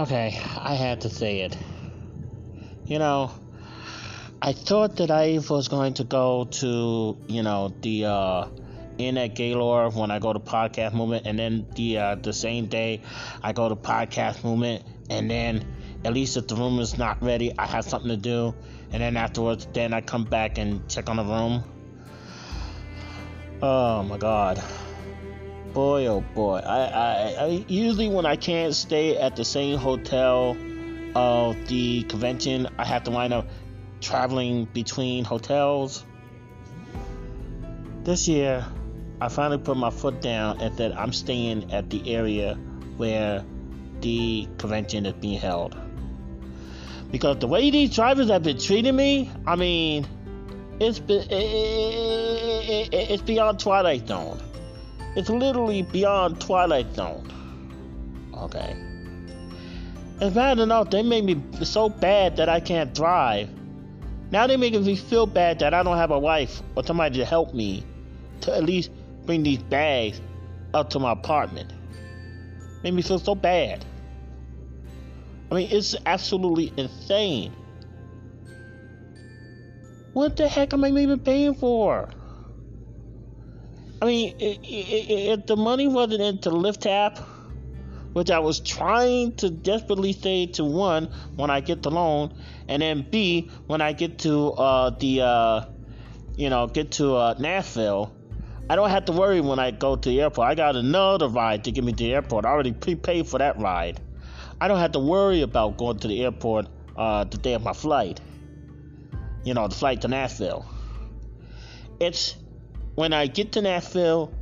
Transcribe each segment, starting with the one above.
Okay, I had to say it. You know, I thought that I was going to go to, the Inn at Gaylord when I go to Podcast Movement, and then the same day I go to Podcast Movement, and then at least if the room is not ready, I have something to do, and then afterwards, then I come back and check on the room. Oh my God. Boy, oh boy. I usually when I can't stay at the same hotel of the convention, I have to wind up traveling between hotels. This year, I finally put my foot down and said I'm staying at the area where the convention is being held. Because the way these drivers have been treating me, I mean, it's beyond Twilight Zone. It's literally beyond Twilight Zone. Okay. It's bad enough they made me so bad that I can't drive. Now they're making me feel bad that I don't have a wife or somebody to help me to at least bring these bags up to my apartment. Made me feel so bad. I mean, it's absolutely insane. What the heck am I even paying for? I mean, if the money wasn't into Lyft app, which I was trying to desperately say to one, when I get the loan, and then B, when I get to Nashville, I don't have to worry when I go to the airport. I got another ride to get me to the airport. I already prepaid for that ride. I don't have to worry about going to the airport the day of my flight. You know, the flight to Nashville. It's when I get to Nashville,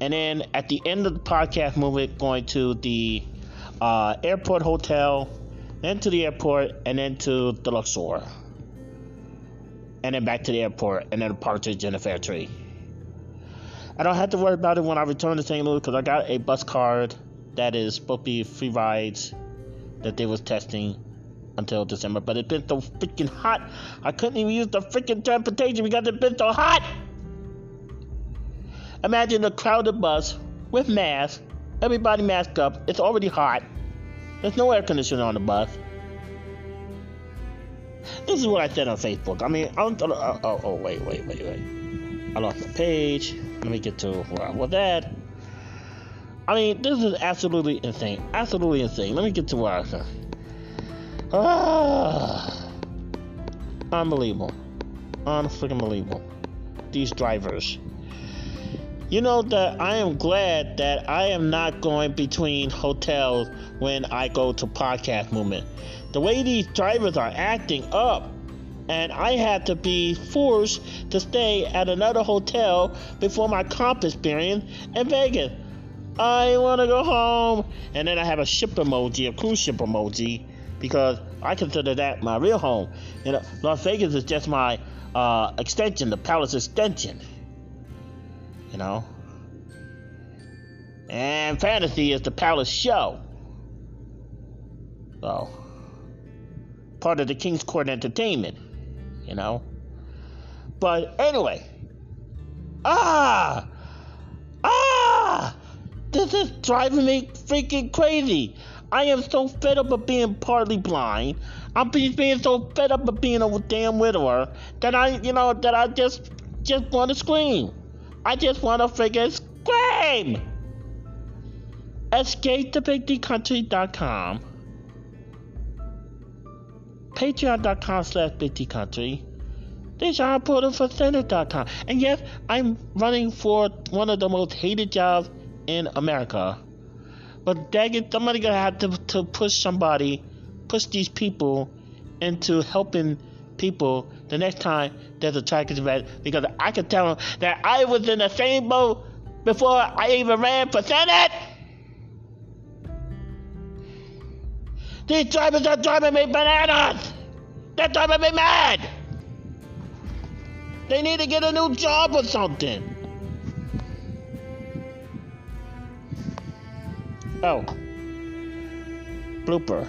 and then at the end of the podcast movement, going to the airport hotel, then to the airport, and then to the Luxor, and then back to the airport, and then a partridge in a fair tree. I don't have to worry about it when I return to Saint Louis because I got a bus card that is supposed to be free rides that they was testing until December. But it's been so freaking hot, I couldn't even use the freaking transportation because it's been so hot. Imagine a crowded bus with masks, everybody masked up, it's already hot, there's no air conditioning on the bus. This is what I said on Facebook. I mean, wait. I lost my page. Let me get to where I was at. I mean, this is absolutely insane. Absolutely insane. Let me get to where I was at. Ah, unbelievable. Unbelievable. These drivers. You know that I am glad that I am not going between hotels when I go to Podcast Movement. The way these drivers are acting up, and I had to be forced to stay at another hotel before my comp experience in Vegas. I want to go home. And then I have a ship emoji, a cruise ship emoji, because I consider that my real home. You know, Las Vegas is just my extension, the palace extension. You know, and fantasy is the palace show. So, part of the King's Court entertainment, you know. But anyway, this is driving me freaking crazy. I am so fed up of being partly blind. I'm being so fed up of being a damn widower that I just want to scream. I just want to freaking scream! EscapeTheBigDCountry.com, Patreon.com/BigDCountry, DeShawn Porter for Center.com. And yes, I'm running for one of the most hated jobs in America. But daggett, somebody's going to have to push these people into helping people the next time there's a track event, because I could tell them that I was in the same boat before I even ran for Senate. These drivers are driving me bananas. That driver be mad. They need to get a new job or something. Oh. Blooper.